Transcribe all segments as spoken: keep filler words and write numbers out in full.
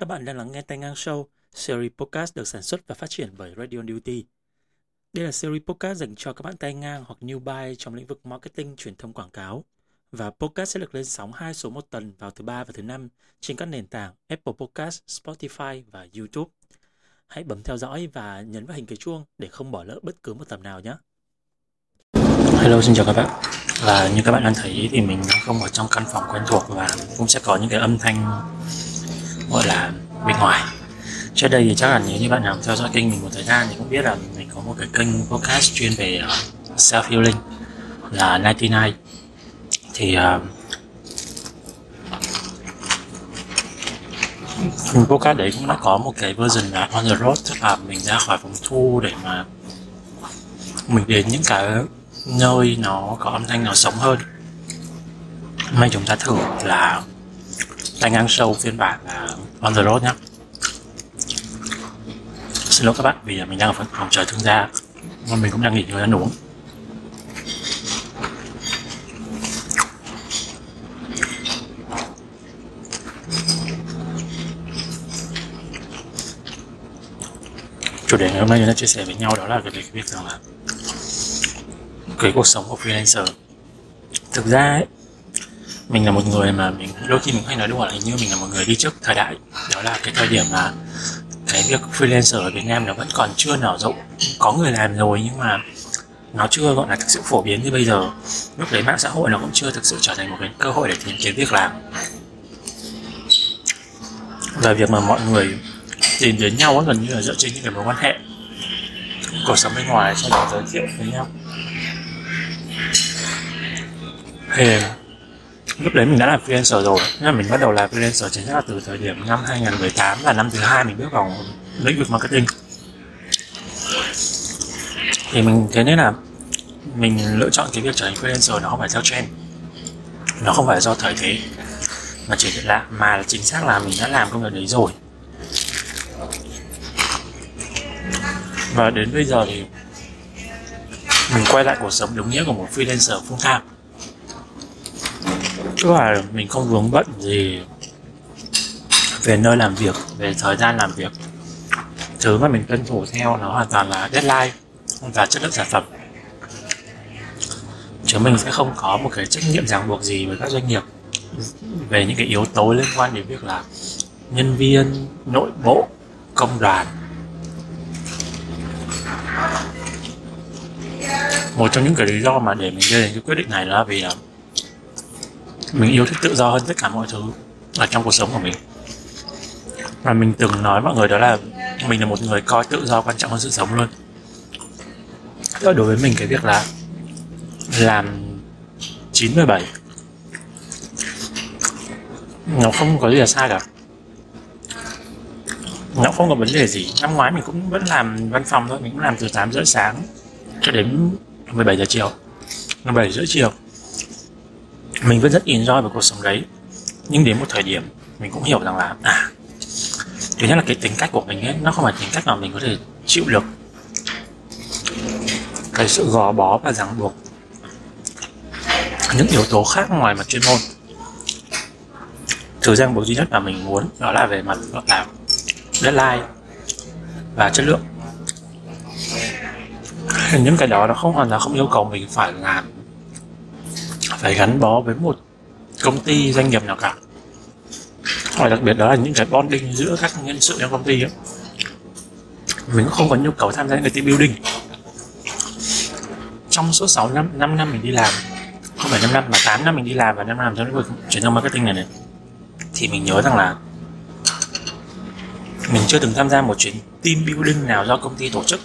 Các bạn đang lắng nghe Tay Ngang Show, series podcast được sản xuất và phát triển bởi Radio Duty. Đây là series podcast dành cho các bạn tay ngang hoặc newbie trong lĩnh vực marketing, truyền thông quảng cáo. Và podcast sẽ được lên sóng hai số một tuần vào thứ ba và thứ năm trên các nền tảng Apple Podcast, Spotify và YouTube. Hãy bấm theo dõi và nhấn vào hình cái chuông để không bỏ lỡ bất cứ một tập nào nhé. Hello, xin chào các bạn. Và như các bạn đang thấy thì mình không ở trong căn phòng quen thuộc và cũng sẽ có những cái âm thanh gọi là bên ngoài. Trước đây thì chắc là nếu như bạn nào theo dõi kênh mình một thời gian thì cũng biết là mình có một cái kênh podcast chuyên về self healing là chín mươi chín. Thì uh, podcast đấy cũng đã có một cái version là On The Road, tức là mình ra khỏi phòng thu để mà mình đến những cái nơi nó có âm thanh nó sống hơn. Hôm nay chúng ta thử là Tay Ngang Show phiên bản là On The Road nhé. Xin lỗi các bạn vì mình đang ở phòng chờ thương gia, mình cũng đang nghỉ ngơi ăn uống. Chủ đề ngày hôm nay chúng ta chia sẻ với nhau đó là cái việc rằng là cái cuộc sống của freelancer. Thực ra ấy, mình là một người mà mình đôi khi mình hay nói đúng là hình như mình là một người đi trước thời đại. Đó là cái thời điểm mà cái việc freelancer ở Việt Nam nó vẫn còn chưa nở rộ. Có người làm rồi nhưng mà nó chưa gọi là thực sự phổ biến như bây giờ. Lúc đấy mạng xã hội nó cũng chưa thực sự trở thành một cái cơ hội để tìm kiếm việc làm. Và việc mà mọi người tìm đến nhau gần như là dựa trên những cái mối quan hệ, cuộc sống bên ngoài, sau đó giới thiệu với nhau. Thì lúc đấy mình đã làm freelancer rồi, nên là mình bắt đầu làm freelancer chính xác là từ thời điểm năm hai không một tám, là năm thứ hai mình bước vào lĩnh vực marketing. Thì mình thế nên là mình lựa chọn cái việc trở thành freelancer nó không phải theo trend, nó không phải do thời thế, mà chỉ là mà chính xác là mình đã làm công việc đấy rồi. Và đến bây giờ thì mình quay lại cuộc sống đúng nghĩa của một freelancer full time. Tức là mình không vướng bận gì về nơi làm việc, về thời gian làm việc. Thứ mà mình tuân thủ theo nó hoàn toàn là deadline và chất lượng sản phẩm. Chứ mình sẽ không có một cái trách nhiệm ràng buộc gì với các doanh nghiệp về những cái yếu tố liên quan đến việc là nhân viên, nội bộ, công đoàn. Một trong những cái lý do mà để mình đưa đến cái quyết định này là vì là mình yêu thích tự do hơn tất cả mọi thứ ở trong cuộc sống của mình. Và mình từng nói mọi người đó là mình là một người coi tự do quan trọng hơn sự sống luôn. Tức là đối với mình cái việc là làm chín mười bảy nó không có gì là sai cả, nó không có vấn đề gì. Năm ngoái mình cũng vẫn làm văn phòng thôi, mình cũng làm từ tám rưỡi sáng cho đến mười bảy giờ chiều, mười bảy rưỡi chiều. Mình vẫn rất enjoy về cuộc sống đấy. Nhưng đến một thời điểm mình cũng hiểu rằng là à, thứ nhất là cái tính cách của mình ấy, nó không phải tính cách mà mình có thể chịu được cái sự gò bó và ràng buộc những yếu tố khác ngoài mặt chuyên môn. Thứ ràng buộc duy nhất mà mình muốn đó là về mặt gọi là deadline và chất lượng. Những cái đó nó không hoàn toàn không yêu cầu mình phải làm, phải gắn bó với một công ty, doanh nghiệp nào cả. Và đặc biệt đó là những cái bonding giữa các nhân sự trong công ty ấy. Mình cũng không có nhu cầu tham gia những cái team building. Trong suốt sáu năm, năm năm mình đi làm, không phải năm năm mà tám năm mình đi làm và năm năm trong lĩnh vực truyền thông marketing này này, thì mình nhớ rằng là mình chưa từng tham gia một chuyến team building nào do công ty tổ chức.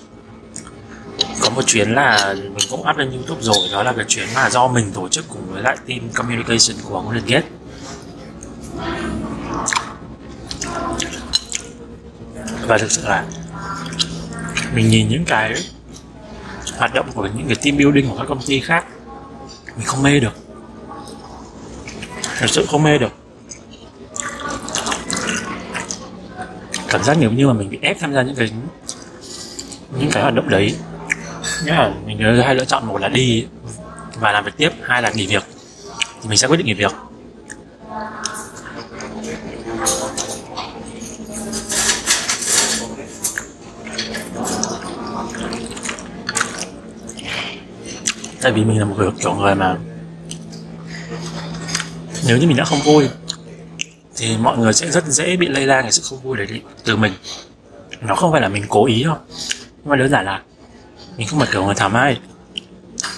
Có một chuyến là mình cũng up lên YouTube rồi, đó là cái chuyến mà do mình tổ chức cùng với lại team communication của Ngôn Liên Kết. Và thực sự là mình nhìn những cái hoạt động của những cái team building của các công ty khác, mình không mê được, thật sự không mê được. Cảm giác nếu như mà mình bị ép tham gia những cái những cái hoạt động đấy. Nghĩa là mình đưa hai lựa chọn, một là đi và làm việc tiếp, hai là nghỉ việc. Thì mình sẽ quyết định nghỉ việc. tại vì mình là một người kiểu người mà nếu như mình đã không vui thì mọi người sẽ rất dễ bị lây lan cái sự không vui đấy từ mình. Nó không phải là mình cố ý đâu, nhưng mà đơn giản là mình không phải kiểu người thảo mai.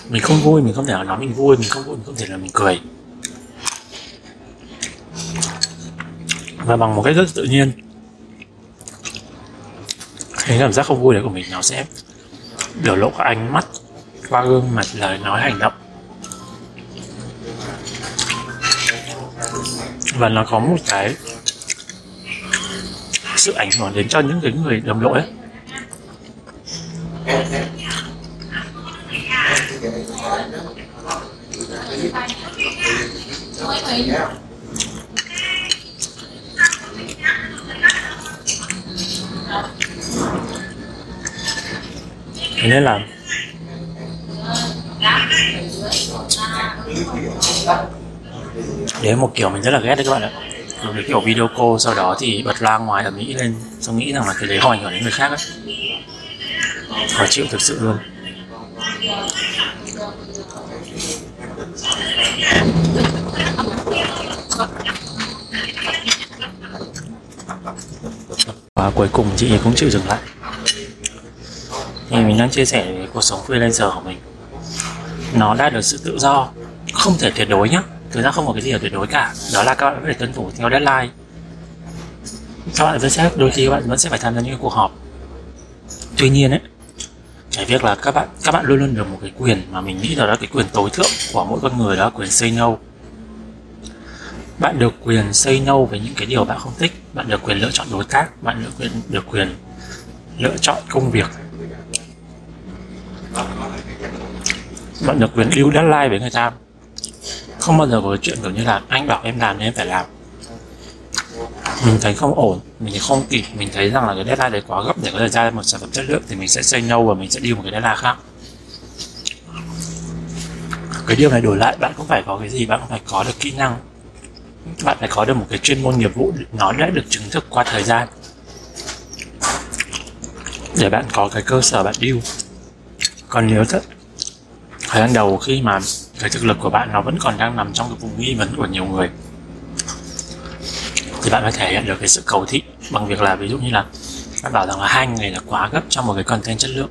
Mình không vui, mình không thể nói mình vui, mình không vui, mình không thể là mình cười. Và bằng một cách rất tự nhiên, cái cảm giác không vui đấy của mình nó sẽ biểu lộ qua ánh mắt, qua gương mặt, lời nói, hành động. Và nó có một cái sự ảnh hưởng đến cho những cái người đồng đội ấy. Thế nên là đấy một kiểu mình rất là ghét đấy các bạn ạ. Một cái kiểu video call sau đó thì bật loa ngoài ở Mỹ lên, xong nghĩ rằng là cái đấy không ảnh hưởng đến người khác ấy. Khó chịu thực sự luôn. Và cuối cùng chị ấy cũng chịu dừng lại. Thì mình đang chia sẻ về cuộc sống freelancer của mình. Nó đã được sự tự do, không thể tuyệt đối nhé. Thực ra không có cái gì là tuyệt đối cả. Đó là các bạn phải tuân thủ theo deadline. Các bạn vẫn sẽ, đôi khi các bạn vẫn sẽ phải tham gia những cuộc họp. Tuy nhiên ấy, cái việc là các bạn các bạn luôn luôn được một cái quyền mà mình nghĩ đó là cái quyền tối thượng của mỗi con người, đó là quyền say no. Bạn được quyền say no với những cái điều bạn không thích, bạn được quyền lựa chọn đối tác, bạn được quyền được quyền lựa chọn công việc, bạn được quyền lưu deadline với người ta. Không bao giờ có chuyện kiểu như là anh bảo em làm nên em phải làm. Mình thấy không ổn, mình thấy không kịp, mình thấy rằng là cái deadline đấy quá gấp để có thể ra một sản phẩm chất lượng thì mình sẽ say no và mình sẽ đi một cái deadline khác. Cái điều này đổi lại bạn cũng phải có cái gì, bạn cũng phải có được kỹ năng, bạn phải có được một cái chuyên môn nghiệp vụ nó đã được chứng thực qua thời gian để bạn có cái cơ sở bạn deal. Còn nếu thật thời gian đầu khi mà cái thực lực của bạn nó vẫn còn đang nằm trong cái vùng nghi vấn của nhiều người thì bạn phải thể hiện được cái sự cầu thị bằng việc là ví dụ như là bạn bảo rằng là hai ngày là quá gấp cho một cái content chất lượng,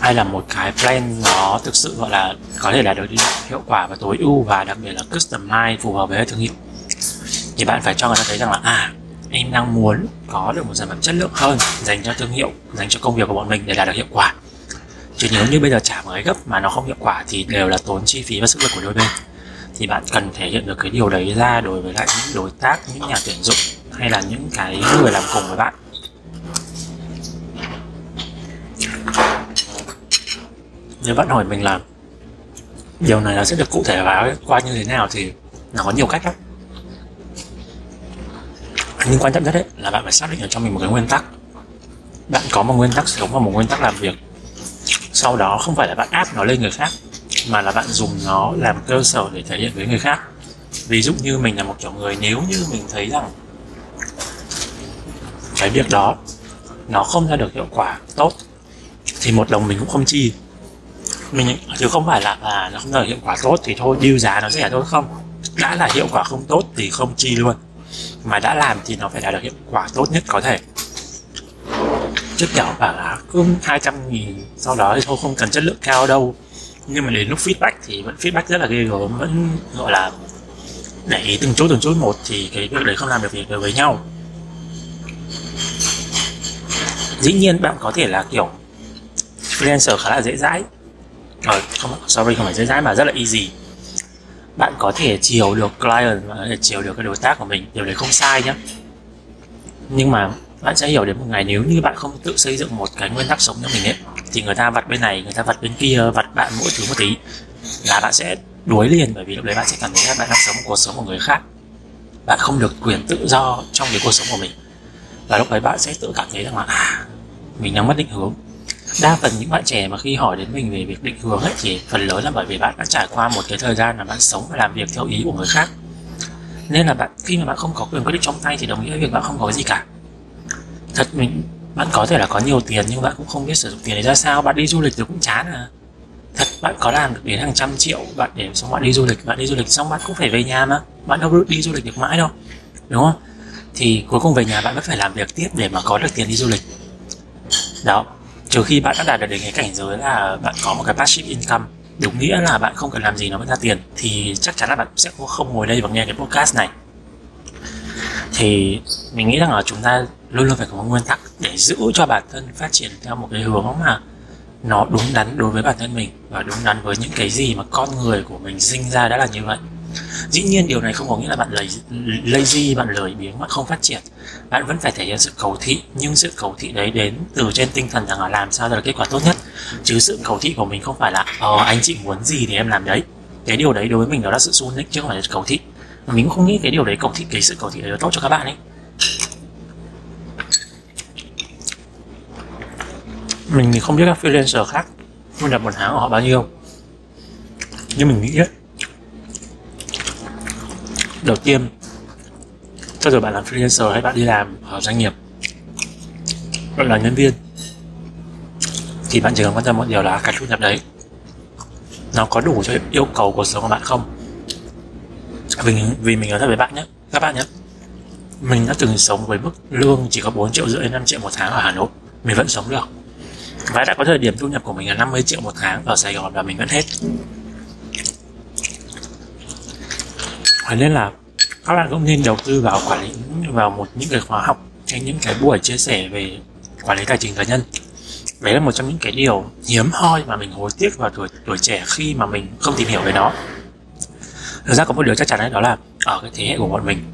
hay là một cái plan nó thực sự gọi là có thể đạt được hiệu quả và tối ưu và đặc biệt là customize phù hợp với thương hiệu, thì bạn phải cho người ta thấy rằng là à, em đang muốn có được một sản phẩm chất lượng hơn dành cho thương hiệu, dành cho công việc của bọn mình để đạt được hiệu quả. Chứ nếu như bây giờ trả một cái gấp mà nó không hiệu quả thì đều là tốn chi phí và sức lực của đôi bên. Thì bạn cần thể hiện được cái điều đấy ra đối với lại những đối tác, những nhà tuyển dụng hay là những cái người làm cùng với bạn. Nếu bạn hỏi mình là điều này nó sẽ được cụ thể hóa qua như thế nào thì nó có nhiều cách lắm. Nhưng quan trọng nhất đấy là bạn phải xác định ở cho mình một cái nguyên tắc. Bạn có một nguyên tắc sống và một nguyên tắc làm việc. Sau đó không phải là bạn áp nó lên người khác, mà là bạn dùng nó làm cơ sở để thể hiện với người khác. Ví dụ như mình là một kiểu người, nếu như mình thấy rằng cái việc đó nó không ra được hiệu quả tốt thì một đồng mình cũng không chi. Mình chứ không phải là à, nó không ra được hiệu quả tốt thì thôi deal giá nó rẻ thôi, không. Đã là hiệu quả không tốt thì không chi luôn, mà đã làm thì nó phải đạt được hiệu quả tốt nhất có thể. Chứ kiểu bảo là cứ hai trăm nghìn sau đó thì thôi không cần chất lượng cao đâu, nhưng mà đến lúc feedback thì vẫn feedback rất là ghê gớm, vẫn gọi là để ý từng chút từng chút một, thì cái việc đấy không làm được việc được với nhau. Dĩ nhiên bạn có thể là kiểu freelancer khá là dễ dãi, rồi không sorry không phải dễ dãi mà rất là easy. Bạn có thể chiều được client, bạn có thể chiều được cái đối tác của mình, điều đấy không sai nhá. Nhưng mà bạn sẽ hiểu đến một ngày nếu như bạn không tự xây dựng một cái nguyên tắc sống cho mình ấy, thì người ta vặt bên này, người ta vặt bên kia, vặt bạn mỗi thứ một tí là bạn sẽ đuối liền, bởi vì lúc đấy bạn sẽ cảm thấy là bạn đang sống cuộc sống của người khác. Bạn không được quyền tự do trong cái cuộc sống của mình. Và lúc đấy bạn sẽ tự cảm thấy rằng là à, mình đang mất định hướng. Đa phần những bạn trẻ mà khi hỏi đến mình về việc định hướng ấy thì phần lớn là bởi vì bạn đã trải qua một cái thời gian là bạn sống và làm việc theo ý của người khác. Nên là bạn khi mà bạn không có quyền quyết định trong tay thì đồng nghĩa với việc bạn không có gì cả. Thật mình, bạn có thể là có nhiều tiền nhưng bạn cũng không biết sử dụng tiền để ra sao, bạn đi du lịch thì cũng chán à. thật, bạn có làm được đến hàng trăm triệu, bạn để xong bạn đi du lịch, bạn đi du lịch xong bạn cũng phải về nhà mà, bạn đâu đi du lịch được mãi đâu, đúng không? Thì cuối cùng về nhà bạn vẫn phải làm việc tiếp để mà có được tiền đi du lịch. Đó, trừ khi bạn đã đạt được đến cái cảnh giới là bạn có một cái passive income, đúng nghĩa là bạn không cần làm gì nó mới ra tiền, thì chắc chắn là bạn sẽ không ngồi đây và nghe cái podcast này. Thì mình nghĩ rằng là chúng ta luôn luôn phải có một nguyên tắc để giữ cho bản thân phát triển theo một cái hướng mà nó đúng đắn đối với bản thân mình và đúng đắn với những cái gì mà con người của mình sinh ra đã là như vậy. Dĩ nhiên điều này không có nghĩa là bạn lazy, bạn lười biếng, bạn không phát triển. Bạn vẫn phải thể hiện sự cầu thị, nhưng sự cầu thị đấy đến từ trên tinh thần rằng là làm sao ra được kết quả tốt nhất. Chứ sự cầu thị của mình không phải là ờ anh chị muốn gì thì em làm đấy. Cái điều đấy đối với mình đó là sự su nịnh chứ không phải là cầu thị. Mà mình cũng không nghĩ cái điều đấy cầu thị, cái sự cầu thị đấy là tốt cho các bạn ấy. Mình thì không biết các freelancer khác thu nhập một tháng của họ bao nhiêu, nhưng mình nghĩ đấy, đầu tiên cho dù bạn làm freelancer hay bạn đi làm ở doanh nghiệp, bạn là nhân viên, thì bạn chỉ cần quan tâm một điều là cái thu nhập đấy nó có đủ cho yêu cầu cuộc sống của bạn không. Vì, vì mình nói thật với bạn nhé, các bạn nhé, mình đã từng sống với mức lương chỉ có bốn triệu rưỡi đến năm triệu một tháng ở Hà Nội, mình vẫn sống được. Và đã có thời điểm thu nhập của mình là năm mươi triệu một tháng ở Sài Gòn và mình vẫn hết. Thế nên là các bạn cũng nên đầu tư vào quản lý, vào một những cái khóa học hay những cái buổi chia sẻ về quản lý tài chính cá nhân. Đấy là một trong những cái điều hiếm hoi mà mình hối tiếc vào tuổi tuổi trẻ khi mà mình không tìm hiểu về nó. Thực ra có một điều chắc chắn đấy, đó là ở cái thế hệ của bọn mình,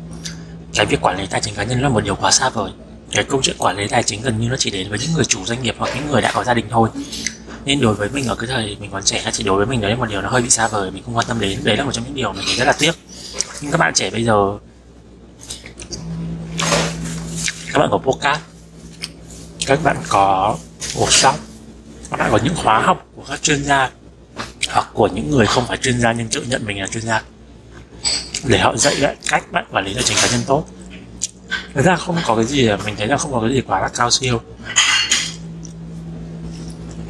cái việc quản lý tài chính cá nhân là một điều quá xa vời. Cái câu chuyện quản lý tài chính gần như nó chỉ đến với những người chủ doanh nghiệp hoặc những người đã có gia đình thôi. Nên đối với mình ở cái thời mình còn trẻ thì đối với mình đấy là một điều nó hơi bị xa vời, mình không quan tâm đến. Đấy là một trong những điều mình thấy rất là tiếc. Nhưng các bạn trẻ bây giờ, các bạn có podcast, các bạn có workshop, các bạn có những khóa học của các chuyên gia hoặc của những người không phải chuyên gia nhưng tự nhận mình là chuyên gia, để họ dạy lại cách bạn quản lý tài chính cá nhân tốt. Thật ra không có cái gì, mình thấy là không có cái gì quá là cao siêu.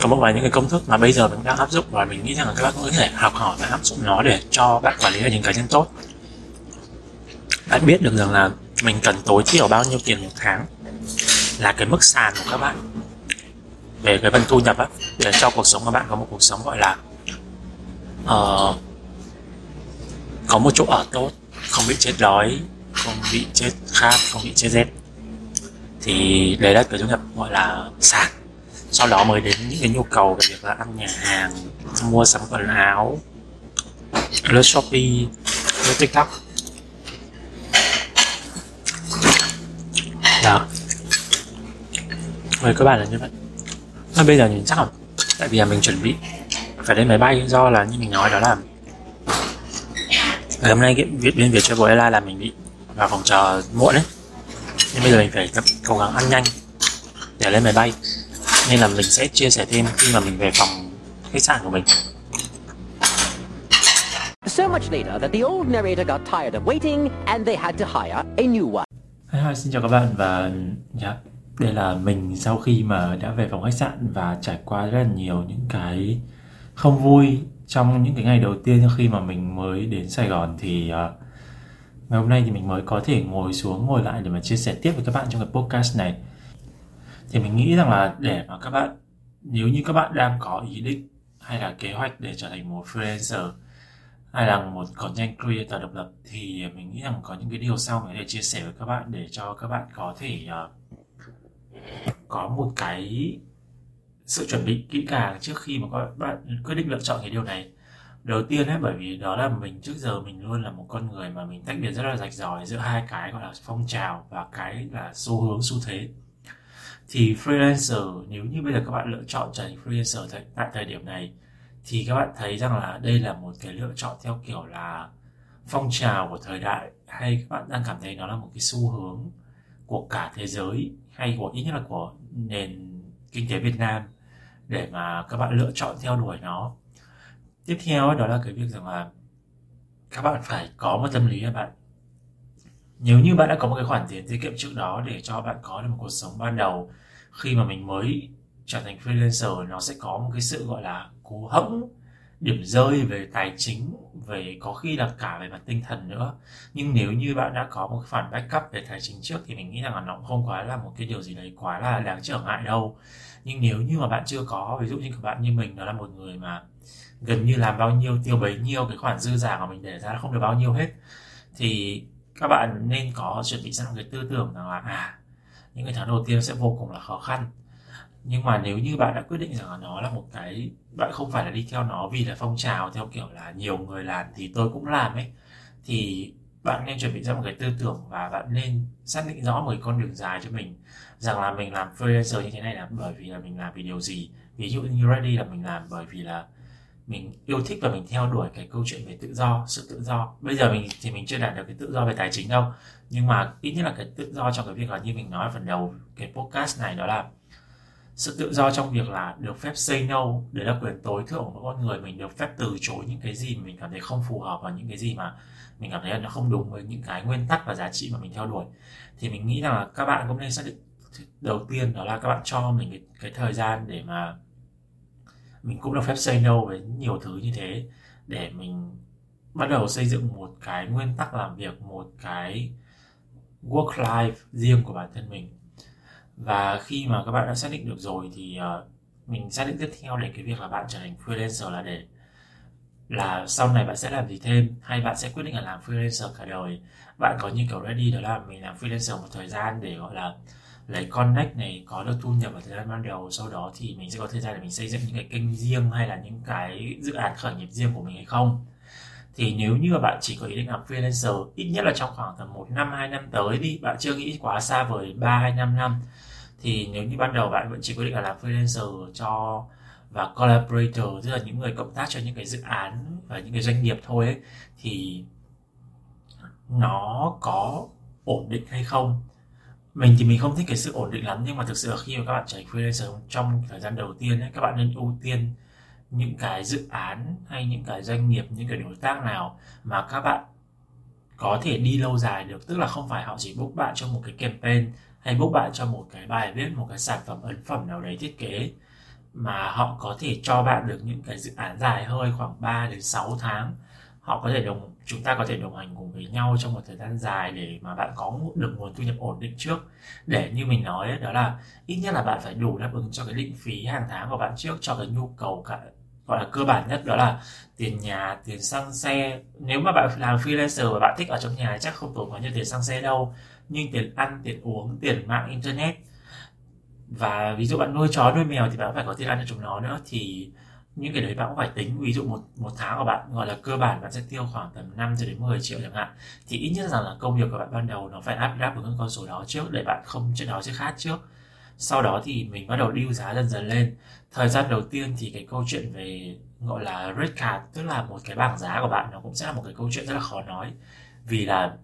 Có một vài những cái công thức mà bây giờ mình đang áp dụng và mình nghĩ rằng là các bạn có thể học hỏi và áp dụng nó để cho bạn quản lý tài chính cá nhân tốt. Bạn biết được rằng là mình cần tối thiểu bao nhiêu tiền một tháng là cái mức sàn của các bạn về cái phần thu nhập á, để cho cuộc sống của bạn có một cuộc sống gọi là uh, có một chỗ ở tốt, không bị chết đói, không bị chết khát, không bị chết rét. Thì đấy là cái thu nhập gọi là sàn. Sau đó mới đến những cái nhu cầu về việc là ăn nhà hàng, mua sắm quần áo, lướt Shopee, lướt TikTok. Đó, với các bạn là như vậy. Và bây giờ mình chắc là, tại vì là mình chuẩn bị phải đến máy bay, do là như mình nói đó là ngày hôm nay cái việc bên Việt Travel Airlines là mình bị vào phòng chờ muộn đấy. Nhưng bây giờ mình phải cố gắng ăn nhanh để lên máy bay, nên là mình sẽ chia sẻ thêm khi mà mình về phòng khách sạn của mình. So much later that the old narrator got tired of waiting and they had to hire a new one. Hi, xin chào các bạn và yeah, đây là mình sau khi mà đã về phòng khách sạn và trải qua rất là nhiều những cái không vui trong những cái ngày đầu tiên khi mà mình mới đến Sài Gòn, thì uh, ngày hôm nay thì mình mới có thể ngồi xuống ngồi lại để mà chia sẻ tiếp với các bạn trong cái podcast này. Thì mình nghĩ rằng là để mà các bạn, nếu như các bạn đang có ý định hay là kế hoạch để trở thành một freelancer hay là một content creator độc lập, thì mình nghĩ rằng có những cái điều sau mình có thể chia sẻ với các bạn để cho các bạn có thể uh, có một cái sự chuẩn bị kỹ càng trước khi mà các bạn quyết định lựa chọn cái điều này. Đầu tiên ấy, bởi vì đó là mình trước giờ mình luôn là một con người mà mình tách biệt rất là rạch ròi giữa hai cái gọi là phong trào và cái là xu hướng, xu thế. Thì freelancer, nếu như bây giờ các bạn lựa chọn trở thành freelancer th- tại thời điểm này, thì các bạn thấy rằng là đây là một cái lựa chọn theo kiểu là phong trào của thời đại, hay các bạn đang cảm thấy nó là một cái xu hướng của cả thế giới, hay của ít nhất là của nền kinh tế Việt Nam, để mà các bạn lựa chọn theo đuổi nó. Tiếp theo đó là cái việc rằng là các bạn phải có một tâm lý, các bạn, nếu như bạn đã có một cái khoản tiền tiết kiệm trước đó để cho bạn có được một cuộc sống ban đầu, khi mà mình mới trở thành freelancer nó sẽ có một cái sự gọi là cú hẫng điểm rơi về tài chính, về có khi là cả về mặt tinh thần nữa. Nhưng nếu như bạn đã có một khoản backup về tài chính trước thì mình nghĩ rằng là nó cũng không quá là một cái điều gì đấy quá là đáng trở ngại đâu. Nhưng nếu như mà bạn chưa có, ví dụ như các bạn như mình, đó là một người mà gần như làm bao nhiêu tiêu bấy nhiêu, cái khoản dư giả mà mình để ra không được bao nhiêu hết, thì các bạn nên có chuẩn bị sẵn một cái tư tưởng rằng là à, những cái tháng đầu tiên sẽ vô cùng là khó khăn. Nhưng mà nếu như bạn đã quyết định rằng là nó là một cái, bạn không phải là đi theo nó vì là phong trào theo kiểu là nhiều người làm thì tôi cũng làm ấy, thì bạn nên chuẩn bị ra một cái tư tưởng và bạn nên xác định rõ một cái con đường dài cho mình, rằng là mình làm freelancer như thế này là bởi vì là mình làm vì điều gì. Ví dụ như Ready là mình làm bởi vì là mình yêu thích và mình theo đuổi cái câu chuyện về tự do, sự tự do. Bây giờ mình thì mình chưa đạt được cái tự do về tài chính đâu, nhưng mà ít nhất là cái tự do trong cái việc là như mình nói ở phần đầu cái podcast này, đó là sự tự do trong việc là được phép say no. Đấy là quyền tối thượng của con người, mình được phép từ chối những cái gì mình cảm thấy không phù hợp và những cái gì mà mình cảm thấy là nó không đúng với những cái nguyên tắc và giá trị mà mình theo đuổi. Thì mình nghĩ rằng là các bạn cũng nên xác định đầu tiên, đó là các bạn cho mình cái, cái thời gian để mà mình cũng được phép say no với nhiều thứ như thế, để mình bắt đầu xây dựng một cái nguyên tắc làm việc, một cái work life riêng của bản thân mình. Và khi mà các bạn đã xác định được rồi thì uh, mình xác định tiếp theo để cái việc là bạn trở thành freelancer là để là sau này bạn sẽ làm gì thêm, hay bạn sẽ quyết định là làm freelancer cả đời. Bạn có như kiểu Ready, đó là mình làm freelancer một thời gian để gọi là lấy connect này, có được thu nhập vào thời gian ban đầu, sau đó thì mình sẽ có thời gian để mình xây dựng những cái kênh riêng hay là những cái dự án khởi nghiệp riêng của mình hay không. Thì nếu như mà bạn chỉ có ý định làm freelancer ít nhất là trong khoảng tầm một năm, hai năm tới đi, bạn chưa nghĩ quá xa vời ba hay năm năm, thì nếu như ban đầu bạn vẫn chỉ quyết định là làm freelancer cho và collaborator, tức là những người cộng tác cho những cái dự án và những cái doanh nghiệp thôi ấy, thì nó có ổn định hay không? Mình thì mình không thích cái sự ổn định lắm, nhưng mà thực sự khi mà các bạn trở thành freelancer trong thời gian đầu tiên ấy, các bạn nên ưu tiên những cái dự án hay những cái doanh nghiệp, những cái đối tác nào mà các bạn có thể đi lâu dài được. Tức là không phải họ chỉ book bạn cho một cái campaign hay book bạn cho một cái bài viết, một cái sản phẩm ấn phẩm nào đấy thiết kế, mà họ có thể cho bạn được những cái dự án dài hơi khoảng ba đến sáu tháng. Họ có thể đồng, chúng ta có thể đồng hành cùng với nhau trong một thời gian dài để mà bạn có được nguồn thu nhập ổn định trước. Để như mình nói ấy, đó là ít nhất là bạn phải đủ đáp ứng cho cái định phí hàng tháng của bạn trước, cho cái nhu cầu cả, gọi là cơ bản nhất, đó là tiền nhà, tiền xăng xe. Nếu mà bạn làm freelancer và bạn thích ở trong nhà chắc không tốn quá nhiều tiền xăng xe đâu, nhưng tiền ăn, tiền uống, tiền mạng internet, và ví dụ bạn nuôi chó nuôi mèo thì bạn phải có tiền ăn cho chúng nó nữa, thì những cái đấy bạn cũng phải tính. Ví dụ một, một tháng của bạn gọi là cơ bản bạn sẽ tiêu khoảng tầm năm cho đến mười triệu chẳng hạn, thì ít nhất rằng là công việc của bạn ban đầu nó phải áp đáp ứng con số đó trước, để bạn không chết đói chết khát trước. Sau đó thì mình bắt đầu điêu giá dần dần lên. Thời gian đầu tiên thì cái câu chuyện về gọi là rate card, tức là một cái bảng giá của bạn, nó cũng sẽ là một cái câu chuyện rất là khó nói, vì là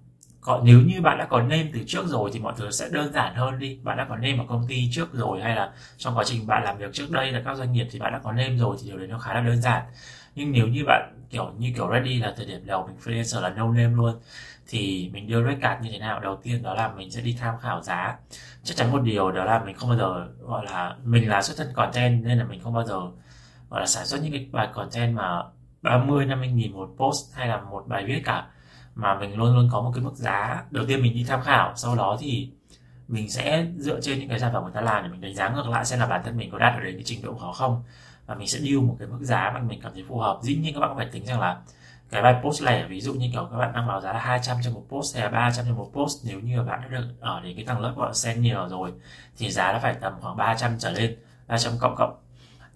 còn nếu như bạn đã có name từ trước rồi thì mọi thứ sẽ đơn giản hơn đi. Bạn đã có name ở công ty trước rồi, hay là trong quá trình bạn làm việc trước đây là các doanh nghiệp thì bạn đã có name rồi, thì điều đấy nó khá là đơn giản. Nhưng nếu như bạn kiểu như kiểu Ready là thời điểm đầu mình freelancer là no name luôn, thì mình đưa rate card như thế nào? Đầu tiên đó là mình sẽ đi tham khảo giá. Chắc chắn một điều đó là mình không bao giờ gọi là mình là xuất thân content, nên là mình không bao giờ gọi là sản xuất những cái bài content mà ba mươi, năm mươi nghìn một post hay là một bài viết cả, mà mình luôn luôn có một cái mức giá. Đầu tiên mình đi tham khảo, sau đó thì mình sẽ dựa trên những cái sản phẩm người ta làm để mình đánh giá ngược lại xem là bản thân mình có đạt được đến cái trình độ khó không, và mình sẽ deal một cái mức giá mà mình cảm thấy phù hợp. Dĩ nhiên các bạn cũng phải tính rằng là cái bài post lẻ, ví dụ như kiểu các bạn đang báo giá là hai trăm cho một post hay là ba trăm cho một post, nếu như bạn đã được ở đến cái tầng lớp gọi là senior rồi thì giá nó phải tầm khoảng ba trăm trở lên, ba trăm cộng cộng,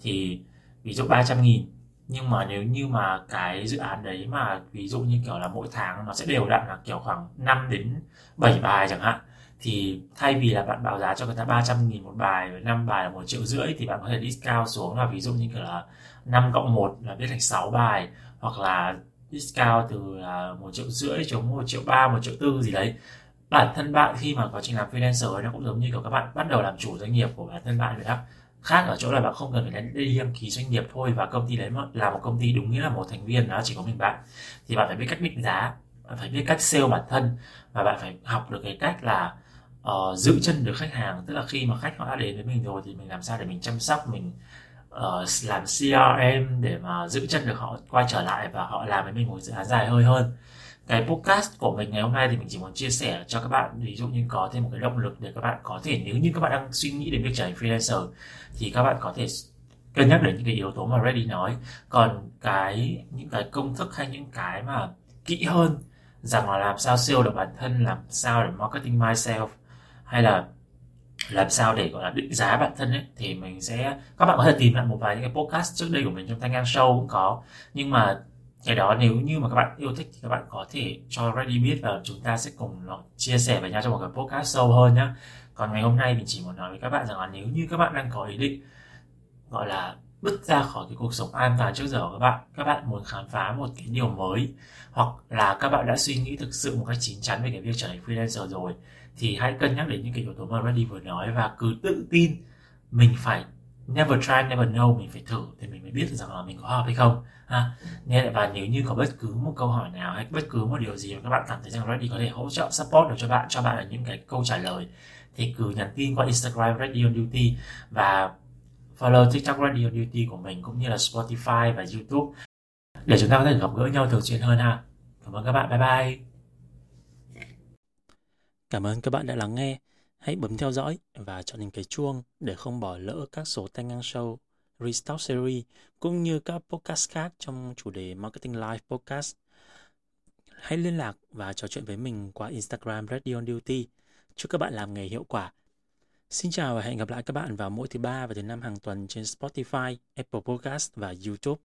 thì ví dụ ba trăm nghìn. Nhưng mà nếu như mà cái dự án đấy mà ví dụ như kiểu là mỗi tháng nó sẽ đều đặn là kiểu khoảng năm đến bảy bài chẳng hạn, thì thay vì là bạn báo giá cho người ta ba trăm nghìn một bài, năm bài là một triệu rưỡi, thì bạn có thể discount xuống là ví dụ như kiểu là năm cộng một là viết thành sáu bài, hoặc là discount từ là một triệu rưỡi chống một triệu ba, một triệu tư gì đấy. Bản thân bạn khi mà quá trình làm freelancer ấy, nó cũng giống như kiểu các bạn bắt đầu làm chủ doanh nghiệp của bản thân bạn vậy đó. Khác ở chỗ là bạn không cần phải đi đăng ký doanh nghiệp thôi, và công ty đấy là một công ty đúng nghĩa là một thành viên, đó chỉ có mình bạn, thì bạn phải biết cách định giá, bạn phải biết cách sale bản thân, và bạn phải học được cái cách là uh, giữ chân được khách hàng. Tức là khi mà khách họ đã đến với mình rồi thì mình làm sao để mình chăm sóc, mình uh, làm C R M để mà giữ chân được họ quay trở lại và họ làm với mình một dự án dài hơi hơn. Cái podcast của mình ngày hôm nay thì mình chỉ muốn chia sẻ cho các bạn, ví dụ như có thêm một cái động lực để các bạn có thể, nếu như các bạn đang suy nghĩ đến việc trở thành freelancer thì các bạn có thể cân nhắc đến những cái yếu tố mà Ready nói. Còn cái những cái công thức hay những cái mà kỹ hơn rằng là làm sao sale được bản thân, làm sao để marketing myself, hay là làm sao để gọi là định giá bản thân ấy, thì mình sẽ, các bạn có thể tìm lại một vài những cái podcast trước đây của mình trong Tay Ngang Show cũng có. Nhưng mà cái đó nếu như mà các bạn yêu thích thì các bạn có thể cho Ready biết và chúng ta sẽ cùng chia sẻ với nhau trong một cái podcast sâu hơn nhé. Còn ngày hôm nay mình chỉ muốn nói với các bạn rằng là nếu như các bạn đang có ý định gọi là bứt ra khỏi cái cuộc sống an toàn trước giờ của các bạn, các bạn muốn khám phá một cái điều mới, hoặc là các bạn đã suy nghĩ thực sự một cách chín chắn về cái việc trở thành freelancer rồi, thì hãy cân nhắc đến những cái yếu tố mà Ready vừa nói và cứ tự tin. Mình phải never try, never know, mình phải thử thì mình mới biết rằng là mình có hợp hay không ha. Nên và nếu như có bất cứ một câu hỏi nào hay bất cứ một điều gì mà các bạn cảm thấy rằng Ready có thể hỗ trợ, support được cho bạn, cho bạn là những cái câu trả lời, thì cứ nhắn tin qua Instagram Radio Duty và follow TikTok Radio Duty của mình, cũng như là Spotify và YouTube, để chúng ta có thể gặp gỡ nhau thường xuyên hơn ha. Cảm ơn các bạn, bye bye. Cảm ơn các bạn đã lắng nghe. Hãy bấm theo dõi và chọn hình cái chuông để không bỏ lỡ các số Tay Ngang Show, Restock Series, cũng như các podcast khác trong chủ đề Marketing Live Podcast. Hãy liên lạc và trò chuyện với mình qua Instagram Radio Duty. Chúc các bạn làm nghề hiệu quả. Xin chào và hẹn gặp lại các bạn vào mỗi thứ ba và thứ năm hàng tuần trên Spotify, Apple Podcast và YouTube.